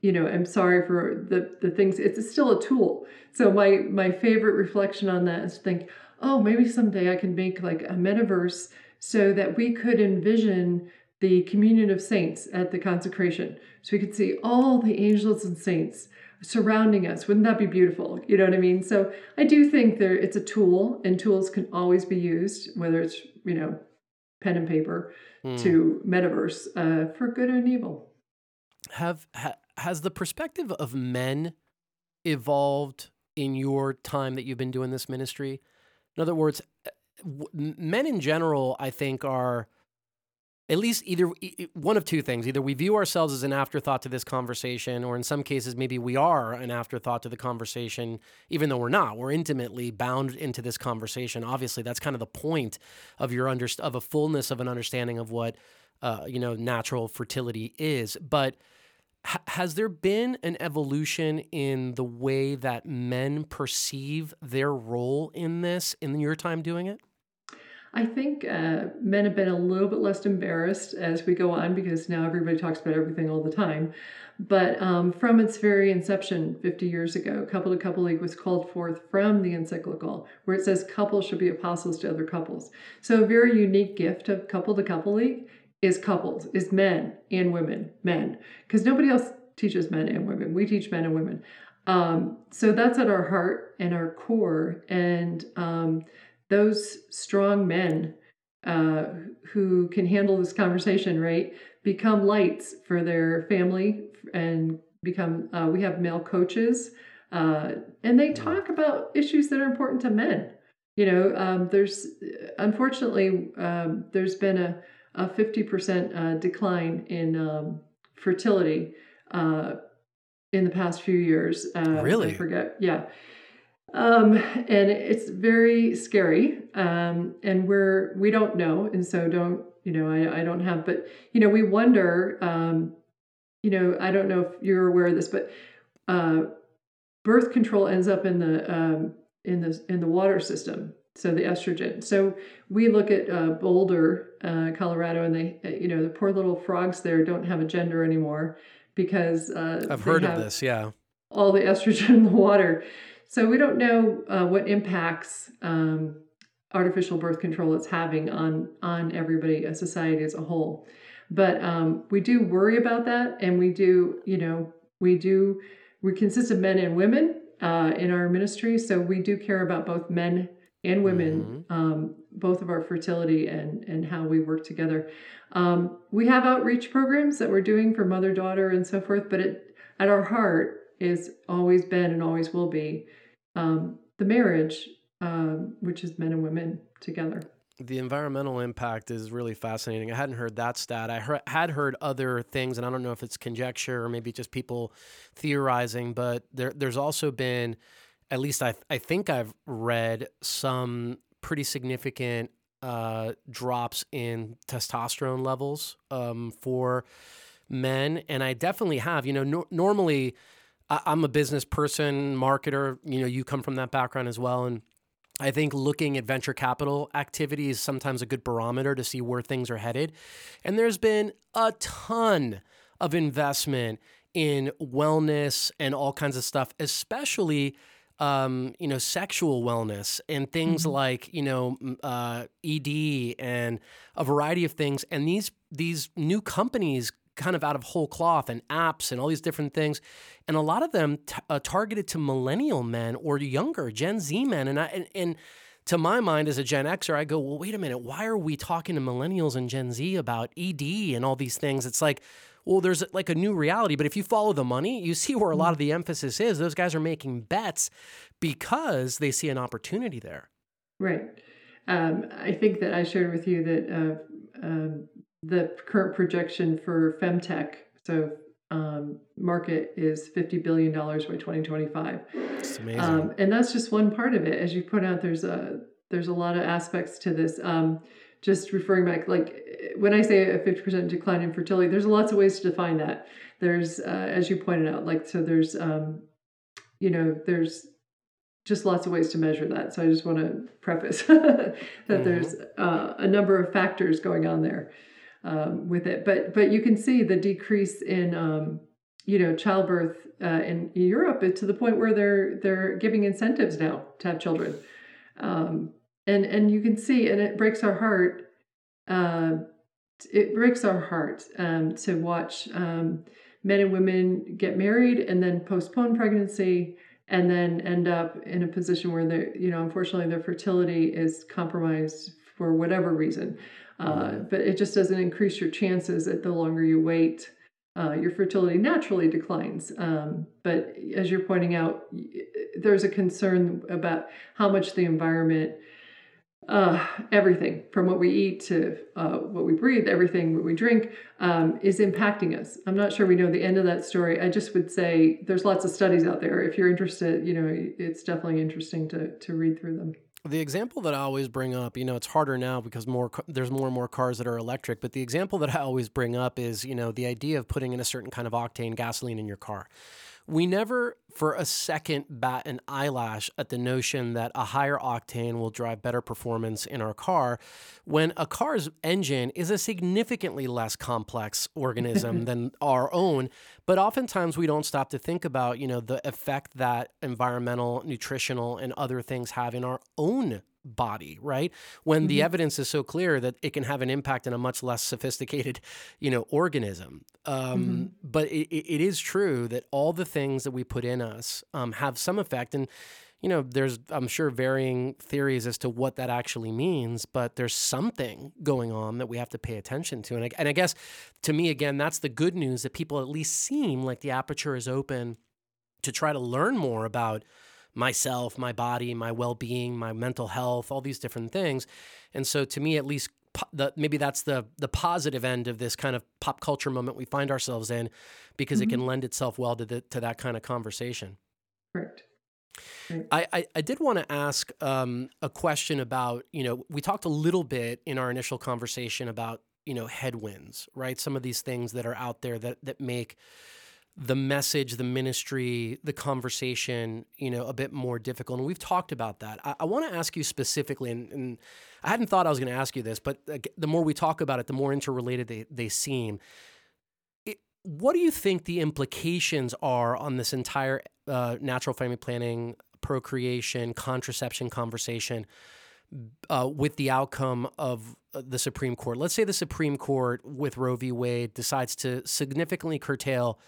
you know, I'm sorry for the, the things, it's still a tool. So my, my favorite reflection on that is to think, oh, maybe someday I can make like a metaverse so that we could envision the communion of saints at the consecration. So we could see all the angels and saints surrounding us. Wouldn't that be beautiful? You know what I mean? So I do think there it's a tool, and tools can always be used, whether it's, you know, pen and paper mm. to metaverse uh, for good and evil. Have, ha- Has the perspective of men evolved in your time that you've been doing this ministry? In other words, men in general, I think, are at least either one of two things. Either we view ourselves as an afterthought to this conversation, or in some cases, maybe we are an afterthought to the conversation, even though we're not. We're intimately bound into this conversation. Obviously, that's kind of the point of your under, of a fullness of an understanding of what uh, you know natural fertility is. But ha- has there been an evolution in the way that men perceive their role in this in your time doing it? I think uh, men have been a little bit less embarrassed as we go on, because now everybody talks about everything all the time. But um, from its very inception fifty years ago, Couple to Couple League was called forth from the encyclical, where it says couples should be apostles to other couples. So a very unique gift of Couple to Couple League is couples, is men and women, men. Because nobody else teaches men and women. We teach men and women. Um, so that's at our heart and our core. And um those strong men uh, who can handle this conversation, right, become lights for their family and become, uh, we have male coaches, uh, and they talk about issues that are important to men. You know, um, there's, unfortunately, um, there's been a, a fifty percent uh, decline in um, fertility uh, in the past few years. Uh, really? I forget. Yeah. Um, and it's very scary. Um, and we're, we don't know. And so don't, you know, I, I don't have, but, you know, we wonder, um, you know, I don't know if you're aware of this, but, uh, birth control ends up in the, um, in the, in the water system. So the estrogen. So we look at, uh, Boulder, uh, Colorado, and they, you know, the poor little frogs there don't have a gender anymore because, uh, I've heard of this. Yeah. All the estrogen in the water. So we don't know uh, what impacts um, artificial birth control is having on on everybody, a society as a whole. But um, we do worry about that, and we do, you know, we do, we consist of men and women uh, in our ministry, so we do care about both men and women, mm-hmm. um, both of our fertility and and how we work together. Um, we have outreach programs that we're doing for mother, daughter, and so forth, but it, at our heart is always been and always will be um, the marriage, uh, which is men and women together. The environmental impact is really fascinating. I hadn't heard that stat. I he- had heard other things, and I don't know if it's conjecture or maybe just people theorizing, but there, there's also been, at least I, I think I've read, some pretty significant uh, drops in testosterone levels um, for men. And I definitely have, you know, no- normally... I'm a business person, marketer, you know, you come from that background as well. And I think looking at venture capital activity is sometimes a good barometer to see where things are headed. And there's been a ton of investment in wellness and all kinds of stuff, especially Um, you know, sexual wellness and things mm-hmm. like, you know, uh, E D and a variety of things. And these these new companies kind of out of whole cloth, and apps and all these different things. And a lot of them t- uh, targeted to millennial men or younger Gen Z men. And, I, and, and to my mind as a Gen Xer, I go, well, wait a minute, why are we talking to millennials and Gen Z about E D and all these things? It's like, well, there's like a new reality. But if you follow the money, you see where a lot of the emphasis is. Those guys are making bets because they see an opportunity there. Right. Um, I think that I shared with you that uh, uh, the current projection for femtech, so um, market, is fifty billion dollars by twenty twenty-five. It's amazing. Um, and that's just one part of it. As you put out, there's a, there's a lot of aspects to this. Um, Just referring back, like when I say a fifty percent decline in fertility, there's lots of ways to define that. There's, uh, as you pointed out, like, so there's, um, you know, there's just lots of ways to measure that. So I just want to preface that mm-hmm. there's uh, a number of factors going on there um, with it. But but you can see the decrease in, um, you know, childbirth uh, in Europe to the point where they're they're giving incentives now to have children. Um And and you can see, and it breaks our heart, uh, it breaks our heart um, to watch um, men and women get married and then postpone pregnancy and then end up in a position where they're, you know, unfortunately their fertility is compromised for whatever reason. Uh, but it just doesn't increase your chances that the longer you wait, uh, your fertility naturally declines. Um, but as you're pointing out, there's a concern about how much the environment uh, everything from what we eat to uh, what we breathe, everything what we drink um, is impacting us. I'm not sure we know the end of that story. I just would say there's lots of studies out there. If you're interested, you know, it's definitely interesting to to read through them. The example that I always bring up, you know, it's harder now because more there's more and more cars that are electric, but the example that I always bring up is, you know, the idea of putting in a certain kind of octane gasoline in your car. We never for a second bat an eyelash at the notion that a higher octane will drive better performance in our car when a car's engine is a significantly less complex organism than our own. But oftentimes we don't stop to think about, you know, the effect that environmental, nutritional, and other things have in our own body, right? When mm-hmm. the evidence is so clear that it can have an impact in a much less sophisticated, you know, organism. Um, mm-hmm. But it, it is true that all the things that we put in us um, have some effect. And, you know, there's, I'm sure, varying theories as to what that actually means, but there's something going on that we have to pay attention to. And I, and I guess, to me, again, that's the good news, that people at least seem like the aperture is open to try to learn more about myself, my body, my well-being, my mental health, all these different things. And so to me, at least, the, maybe that's the the positive end of this kind of pop culture moment we find ourselves in, because mm-hmm. it can lend itself well to the, to that kind of conversation. Correct. Right. I, I, I did want to ask um, a question about, you know, we talked a little bit in our initial conversation about, you know, headwinds, right? Some of these things that are out there that that make the message, the ministry, the conversation, you know, a bit more difficult. And we've talked about that. I, I want to ask you specifically, and, and I hadn't thought I was going to ask you this, but the more we talk about it, the more interrelated they, they seem. It, what do you think the implications are on this entire uh, natural family planning, procreation, contraception conversation uh, with the outcome of the Supreme Court? Let's say the Supreme Court with Roe v. Wade decides to significantly curtail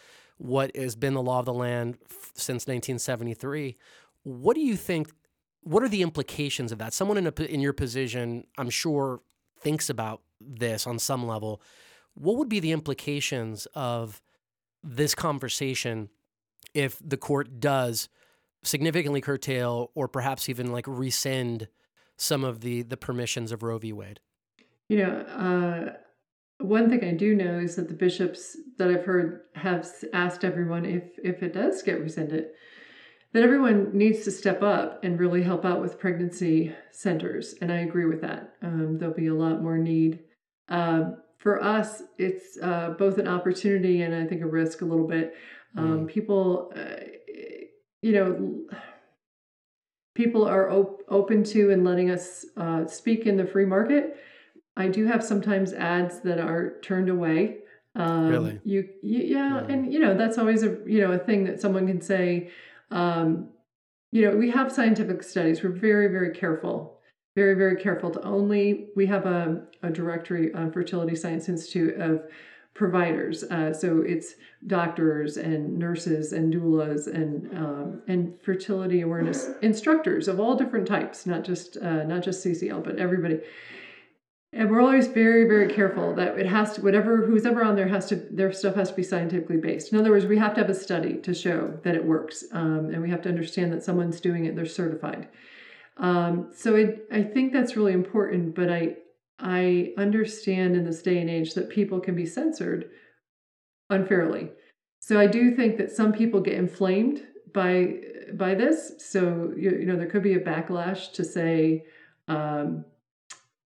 what has been the law of the land since nineteen seventy-three. What do you think, what are the implications of that? Someone in, a, in your position, I'm sure, thinks about this on some level. What would be the implications of this conversation if the court does significantly curtail or perhaps even like rescind some of the, the permissions of Roe v. Wade? You know, uh... one thing I do know is that the bishops that I've heard have asked everyone if if it does get rescinded, that everyone needs to step up and really help out with pregnancy centers. And I agree with that. Um, there'll be a lot more need. Uh, for us, it's uh, both an opportunity and I think a risk a little bit. Um, mm. People, uh, you know, people are op- open to and letting us uh, speak in the free market. I do have sometimes ads that are turned away. Um, really? You, you yeah, yeah. And, you know, that's always a, you know, a thing that someone can say, um, you know, we have scientific studies. We're very, very careful, very, very careful to only, we have a, a directory on Fertility Science Institute of providers. Uh, so it's doctors and nurses and doulas and, um, and fertility awareness instructors of all different types, not just, uh, not just C C L, but everybody. And we're always very, very careful that it has to, whatever, who's ever on there has to, their stuff has to be scientifically based. In other words, we have to have a study to show that it works. Um, and we have to understand that someone's doing it, they're certified. Um, so it, I think that's really important, but I, I understand in this day and age that people can be censored unfairly. So I do think that some people get inflamed by, by this. So, you, you know, there could be a backlash to say, um,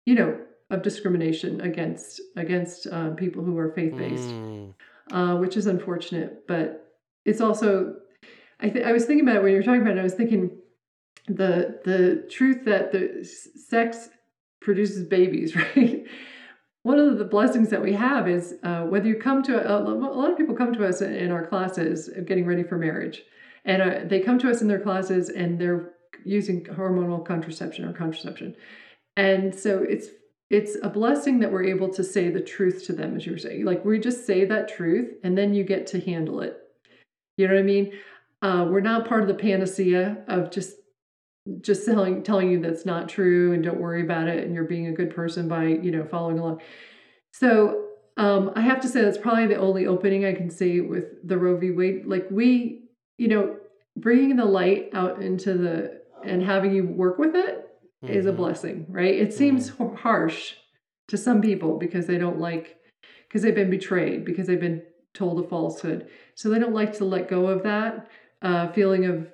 you know, of discrimination against against uh, people who are faith-based, mm. uh, which is unfortunate. But it's also, I th- I was thinking about it when you were talking about it, I was thinking the the truth that the sex produces babies, right? One of the blessings that we have is uh, whether you come to, a, a lot of people come to us in our classes getting ready for marriage. And uh, they come to us in their classes and they're using hormonal contraception or contraception. And so it's It's a blessing that we're able to say the truth to them, as you were saying. Like, we just say that truth, and then you get to handle it. You know what I mean? Uh, we're not part of the panacea of just just telling, telling you that's not true and don't worry about it and you're being a good person by, you know, following along. So um, I have to say that's probably the only opening I can see with the Roe v. Wade. Like, we, you know, bringing the light out into the, and having you work with it mm-hmm. is a blessing, right? It seems mm-hmm. harsh to some people because they don't like, because they've been betrayed, because they've been told a falsehood. So they don't like to let go of that uh, feeling of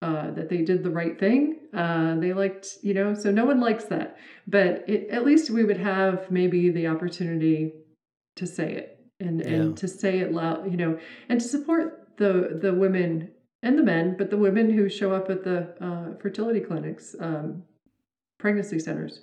uh, that they did the right thing. Uh, they liked, you know, so no one likes that. But it, at least we would have maybe the opportunity to say it and, yeah. and to say it loud, you know, and to support the the women and the men, but the women who show up at the uh, fertility clinics, um, pregnancy centers.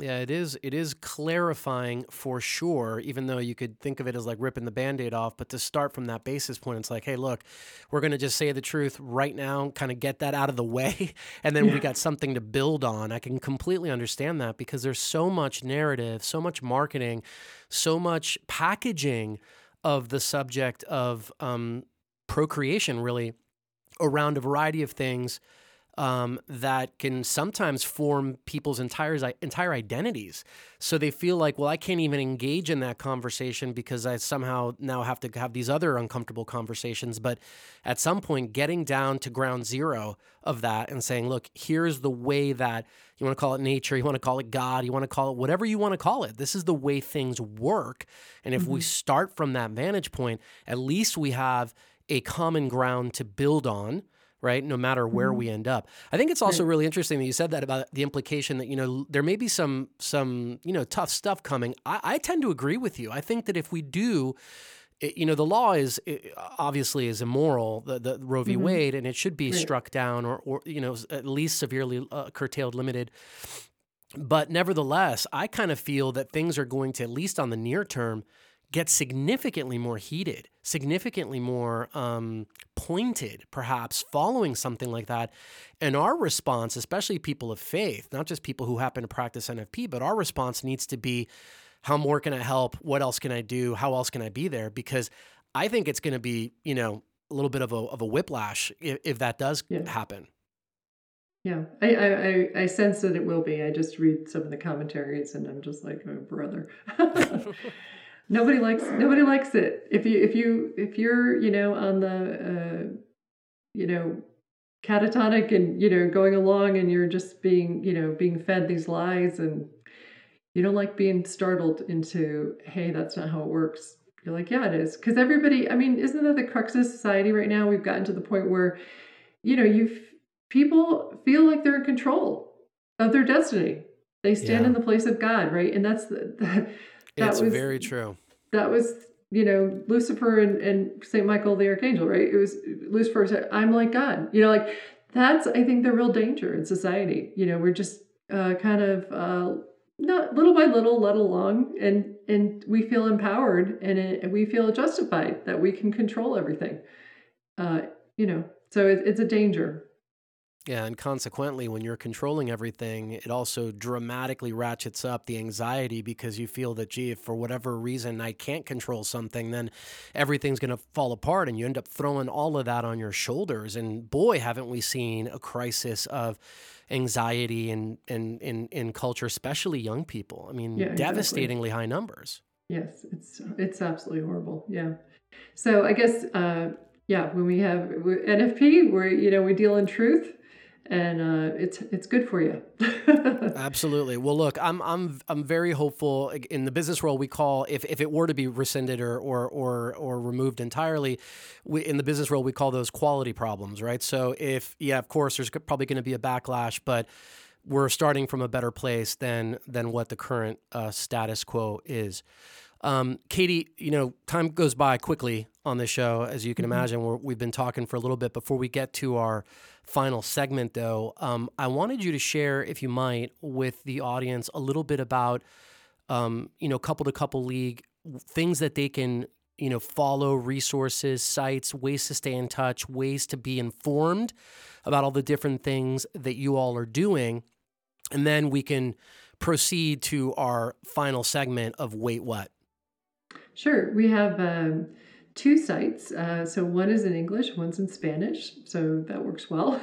Yeah, it is. It is clarifying for sure, even though you could think of it as like ripping the Band-Aid off. But to start from that basis point, it's like, hey, look, we're going to just say the truth right now, kind of get that out of the way. And then yeah. we got something to build on. I can completely understand that because there's so much narrative, so much marketing, so much packaging of the subject of um, procreation, really, around a variety of things. Um, that can sometimes form people's entire entire identities. So they feel like, well, I can't even engage in that conversation because I somehow now have to have these other uncomfortable conversations. But at some point, getting down to ground zero of that and saying, look, here's the way that, you want to call it nature, you want to call it God, you want to call it whatever you want to call it. This is the way things work. And if mm-hmm. we start from that vantage point, at least we have a common ground to build on, right? No matter where we end up. I think it's also really interesting that you said that about the implication that, you know, there may be some, some, you know, tough stuff coming. I, I tend to agree with you. I think that if we do, it, you know, the law is it, obviously is immoral, the, the Roe v. Mm-hmm. Wade, and it should be right. struck down or, or, you know, at least severely uh, curtailed, limited. But nevertheless, I kind of feel that things are going to, at least on the near term, get significantly more heated, significantly more um, pointed, perhaps, following something like that. And our response, especially people of faith, not just people who happen to practice N F P, but our response needs to be, how more can I help? What else can I do? How else can I be there? Because I think it's going to be, you know, a little bit of a, of a whiplash if, if that does yeah. happen. Yeah, I, I I sense that it will be. I just read some of the commentaries and I'm just like, oh, brother. Nobody likes nobody likes it. If you if you if you're you know on the uh, you know catatonic and you know going along and you're just being you know being fed these lies and you don't like being startled into, hey, that's not how it works. You're like, yeah, it is, because everybody. I mean, isn't that the crux of society right now? We've gotten to the point where you know you people feel like they're in control of their destiny. They stand yeah. in the place of God, right? And that's the. the That it's was, very true. That was, you know, Lucifer and, and Saint Michael the Archangel, right? It was Lucifer said, I'm like God. You know, like that's, I think, the real danger in society. You know, we're just uh, kind of uh, not little by little led along and, and we feel empowered and, it, and we feel justified that we can control everything. Uh, you know, so it, it's a danger. Yeah, and consequently, when you're controlling everything, it also dramatically ratchets up the anxiety because you feel that, gee, if for whatever reason I can't control something, then everything's going to fall apart, and you end up throwing all of that on your shoulders. And boy, haven't we seen a crisis of anxiety in, in, in, in culture, especially young people. I mean, yeah, devastatingly exactly. high numbers. Yes, it's it's absolutely horrible. Yeah. So I guess, uh, yeah, when we have N F P, we're, you know, we deal in truth. And uh, it's it's good for you. Absolutely. Well, look, I'm I'm I'm very hopeful. In the business world, we call if, if it were to be rescinded or or or, or removed entirely, we, in the business world we call those quality problems, right? So if yeah, of course, there's probably going to be a backlash, but we're starting from a better place than than what the current uh, status quo is. Um, Katie, you know, time goes by quickly on this show, as you can mm-hmm. imagine. We're, we've been talking for a little bit. Before we get to our final segment, though, um, I wanted you to share, if you might, with the audience a little bit about, um, you know, Couple to Couple League, things that they can, you know, follow, resources, sites, ways to stay in touch, ways to be informed about all the different things that you all are doing. And then we can proceed to our final segment of Wait What? Sure. We have um, two sites. Uh, so one is in English, one's in Spanish. So that works well.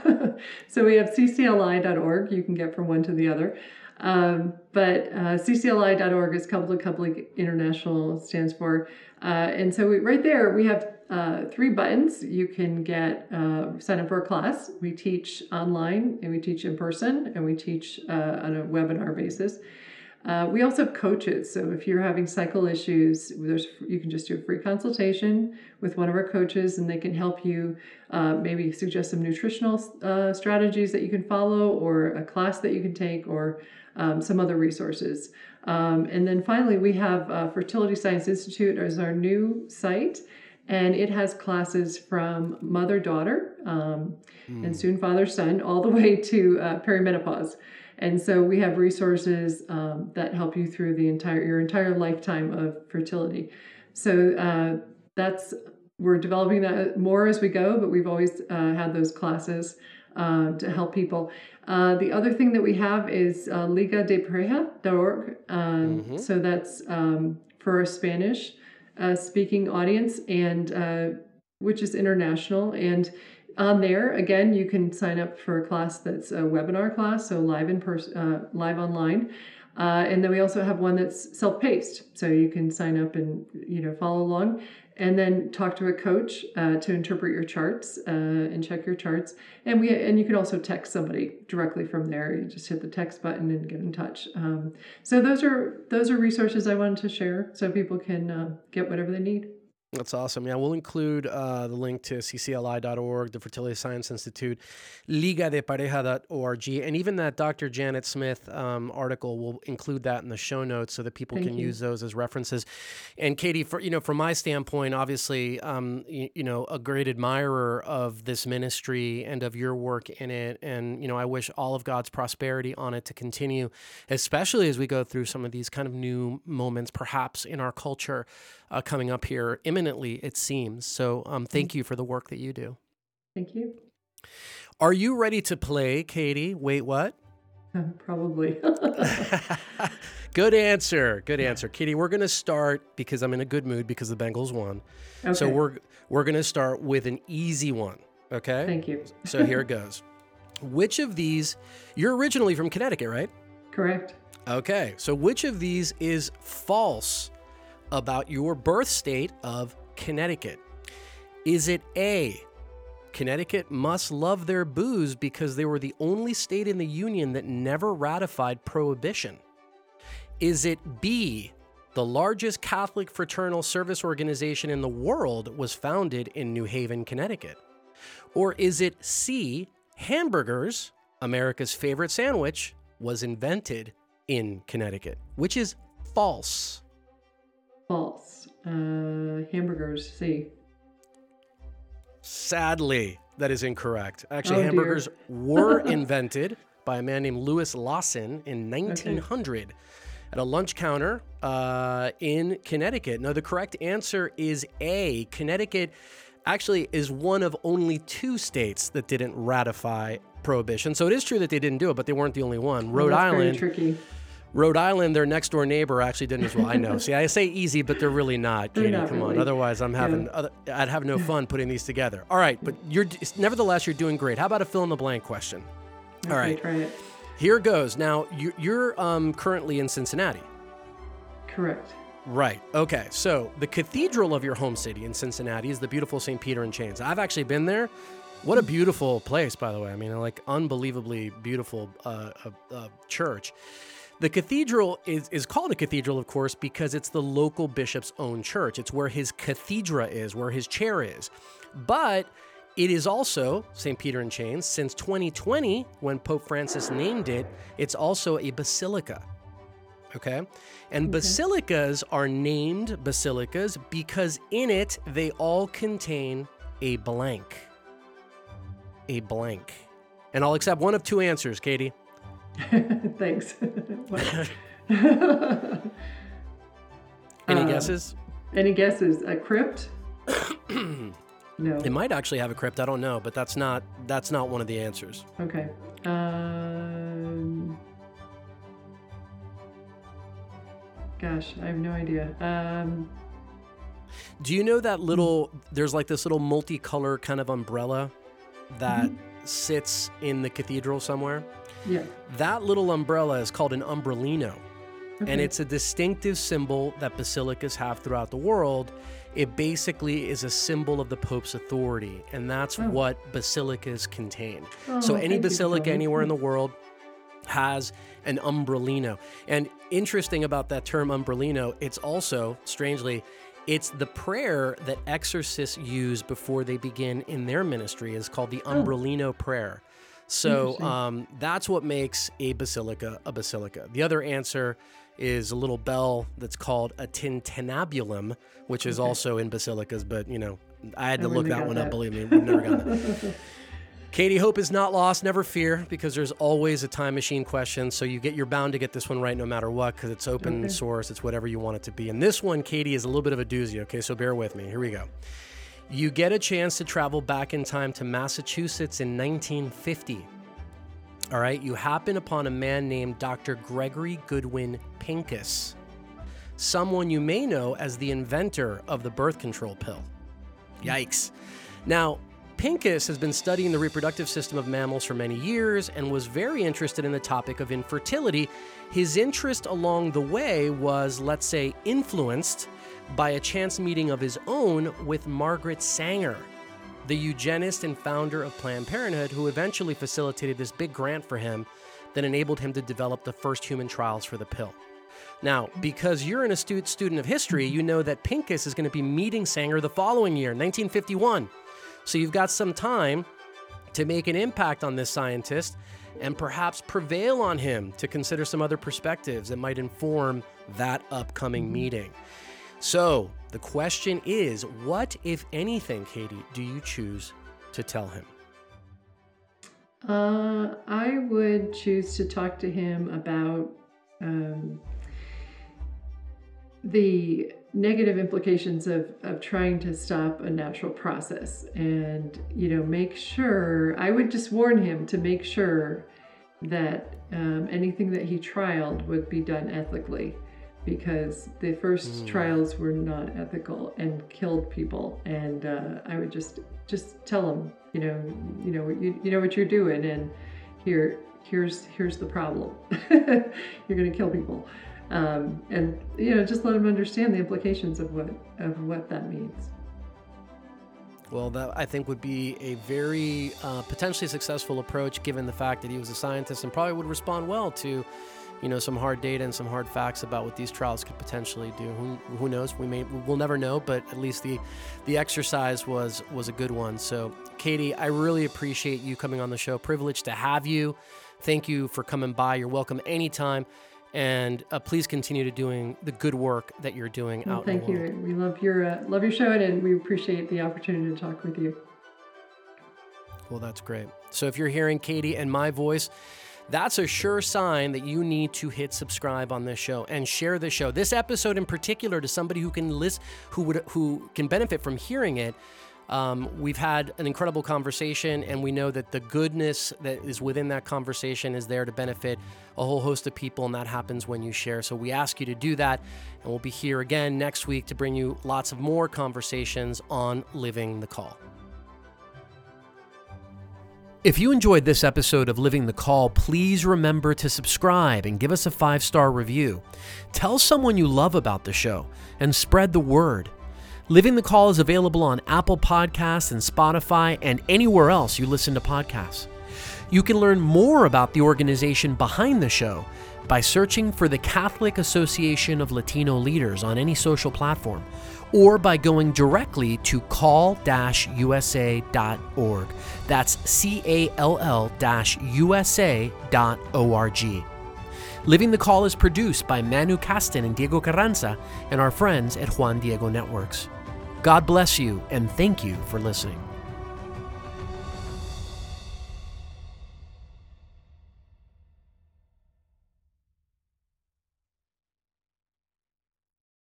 So we have C C L I dot org. You can get from one to the other. Um, but uh, C C L I dot org is Couple to Couple International, stands for. Uh, and so we, right there, we have uh, three buttons. You can get uh, sign up for a class. We teach online and we teach in person and we teach uh, on a webinar basis. Uh, we also have coaches, so if you're having cycle issues, there's you can just do a free consultation with one of our coaches, and they can help you uh, maybe suggest some nutritional uh, strategies that you can follow, or a class that you can take, or um, some other resources. Um, and then finally, we have uh, Fertility Science Institute as our new site, and it has classes from mother-daughter um, mm. and soon father-son all the way to uh, perimenopause. And so we have resources um, that help you through the entire your entire lifetime of fertility. So uh, that's we're developing that more as we go, but we've always uh, had those classes uh, to help people. Uh, the other thing that we have is uh, Liga de Pareja dot org. Um, mm-hmm. So that's um, for a Spanish-speaking uh, audience, and uh, which is international. And on there, again, you can sign up for a class that's a webinar class, so live in person, uh, live online, uh, and then we also have one that's self-paced, so you can sign up and you know follow along, and then talk to a coach uh, to interpret your charts uh, and check your charts, and we and you can also text somebody directly from there. You just hit the text button and get in touch. Um, so those are those are resources I wanted to share, so people can uh, get whatever they need. That's awesome. Yeah, we'll include uh, the link to C C L I dot org, the Fertility Science Institute, liga de pareja dot org, and even that Doctor Janet Smith um, article. We'll include that in the show notes so that people Thank can you. use those as references. And Katie, for you know, from my standpoint, obviously, um, you, you know, a great admirer of this ministry and of your work in it, and you know, I wish all of God's prosperity on it to continue, especially as we go through some of these kind of new moments, perhaps in our culture, uh, coming up here imminently. It seems. So um, thank you for the work that you do. Thank you. Are you ready to play, Katie? Wait, what? Uh, probably. Good answer. Good answer. Katie, we're going to start, because I'm in a good mood because the Bengals won. Okay. So we're, we're going to start with an easy one. Okay? Thank you. So here it goes. Which of these, you're originally from Connecticut, right? Correct. Okay. So which of these is false about your birth state of Connecticut? Is it A, Connecticut must love their booze because they were the only state in the Union that never ratified prohibition? Is it B, the largest Catholic fraternal service organization in the world was founded in New Haven, Connecticut? Or is it C, hamburgers, America's favorite sandwich, was invented in Connecticut? Which is false? False. Uh, hamburgers, C. Sadly, that is incorrect. Actually, oh, hamburgers were invented by a man named Louis Lawson in nineteen hundred okay. at a lunch counter uh, in Connecticut. Now, the correct answer is A. Connecticut actually is one of only two states that didn't ratify prohibition. So it is true that they didn't do it, but they weren't the only one. Rhode well, that's Island. Pretty tricky. Rhode Island, their next door neighbor, actually didn't as well. I know. See, I say easy, but they're really not. Katie, not come really. on. Otherwise, I'm having yeah. other, I'd have no fun putting these together. All right, but you're nevertheless you're doing great. How about a fill in the blank question? All okay, right, try it. Here goes. Now you're, you're um, currently in Cincinnati. Correct. Right. Okay. So the cathedral of your home city in Cincinnati is the beautiful Saint Peter in Chains. I've actually been there. What a beautiful place, by the way. I mean, like unbelievably beautiful uh, uh, church. The cathedral is, is called a cathedral, of course, because it's the local bishop's own church. It's where his cathedra is, where his chair is. But it is also, Saint Peter in Chains, since twenty twenty, when Pope Francis named it, it's also a basilica. Okay? And okay. basilicas are named basilicas because in it, they all contain a blank. A blank. And I'll accept one of two answers, Katie. Thanks. Any uh, guesses? Any guesses? A crypt? No. It might actually have a crypt. I don't know, but that's not that's not one of the answers. Okay. Um, gosh, I have no idea. Um, Do you know that little? There's like this little multicolor kind of umbrella that mm-hmm. sits in the cathedral somewhere. Yeah. That little umbrella is called an umbrellino. Mm-hmm. And it's a distinctive symbol that basilicas have throughout the world. It basically is a symbol of the Pope's authority, and that's oh. what basilicas contain. Oh, so any basilica anywhere in the world has an umbrellino. And interesting about that term umbrellino, it's also, strangely, it's the prayer that exorcists use before they begin in their ministry. It's called the umbrellino oh. prayer. So um, that's what makes a basilica a basilica. The other answer is a little bell that's called a tintinnabulum, which is okay. also in basilicas, but, you know, I had to I look that one that. up, believe me. We've never gotten that. Katie, hope is not lost. Never fear, because there's always a time machine question. So you get, you're bound to get this one right no matter what, because it's open okay. source. It's whatever you want it to be. And this one, Katie, is a little bit of a doozy, okay? So bear with me. Here we go. You get a chance to travel back in time to Massachusetts in nineteen fifty. All right, you happen upon a man named Doctor Gregory Goodwin Pincus, someone you may know as the inventor of the birth control pill. Yikes. Now, Pincus has been studying the reproductive system of mammals for many years and was very interested in the topic of infertility. His interest along the way was, let's say, influenced by a chance meeting of his own with Margaret Sanger, the eugenist and founder of Planned Parenthood, who eventually facilitated this big grant for him that enabled him to develop the first human trials for the pill. Now, because you're an astute student of history, you know that Pincus is going to be meeting Sanger the following year, nineteen fifty-one. So you've got some time to make an impact on this scientist and perhaps prevail on him to consider some other perspectives that might inform that upcoming meeting. So the question is, what, if anything, Katie, do you choose to tell him? Uh, I would choose to talk to him about um, the negative implications of, of trying to stop a natural process and, you know, make sure, I would just warn him to make sure that um, anything that he trialed would be done ethically, because the first mm. trials were not ethical and killed people. And uh, I would just just tell them, you know, you know, you, you know what you're doing, and here, here's here's the problem. You're going to kill people, um, and you know, just let them understand the implications of what of what that means. Well, that I think would be a very uh, potentially successful approach, given the fact that he was a scientist and probably would respond well to, you know, some hard data and some hard facts about what these trials could potentially do. Who, who knows? We may, we'll never know, but at least the, the exercise was, was a good one. So Katie, I really appreciate you coming on the show. Privileged to have you. Thank you for coming by. You're welcome anytime. And uh, please continue to doing the good work that you're doing well, out in the world. Thank you. We love your, uh, love your show, and we appreciate the opportunity to talk with you. Well, that's great. So if you're hearing Katie and my voice, that's a sure sign that you need to hit subscribe on this show and share this show, this episode in particular, to somebody who can list, who would, who can benefit from hearing it. Um, we've had an incredible conversation, and we know that the goodness that is within that conversation is there to benefit a whole host of people, and that happens when you share. So we ask you to do that, and we'll be here again next week to bring you lots of more conversations on Living the Call. If you enjoyed this episode of Living the Call, please remember to subscribe and give us a five-star review. Tell someone you love about the show and spread the word. Living the Call is available on Apple Podcasts and Spotify and anywhere else you listen to podcasts. You can learn more about the organization behind the show by searching for the Catholic Association of Latino Leaders on any social platform, or by going directly to call dash u s a dot org. That's C A L L dash U S A dot org. Living the Call is produced by Manu Kasten and Diego Carranza and our friends at Juan Diego Networks. God bless you, and thank you for listening.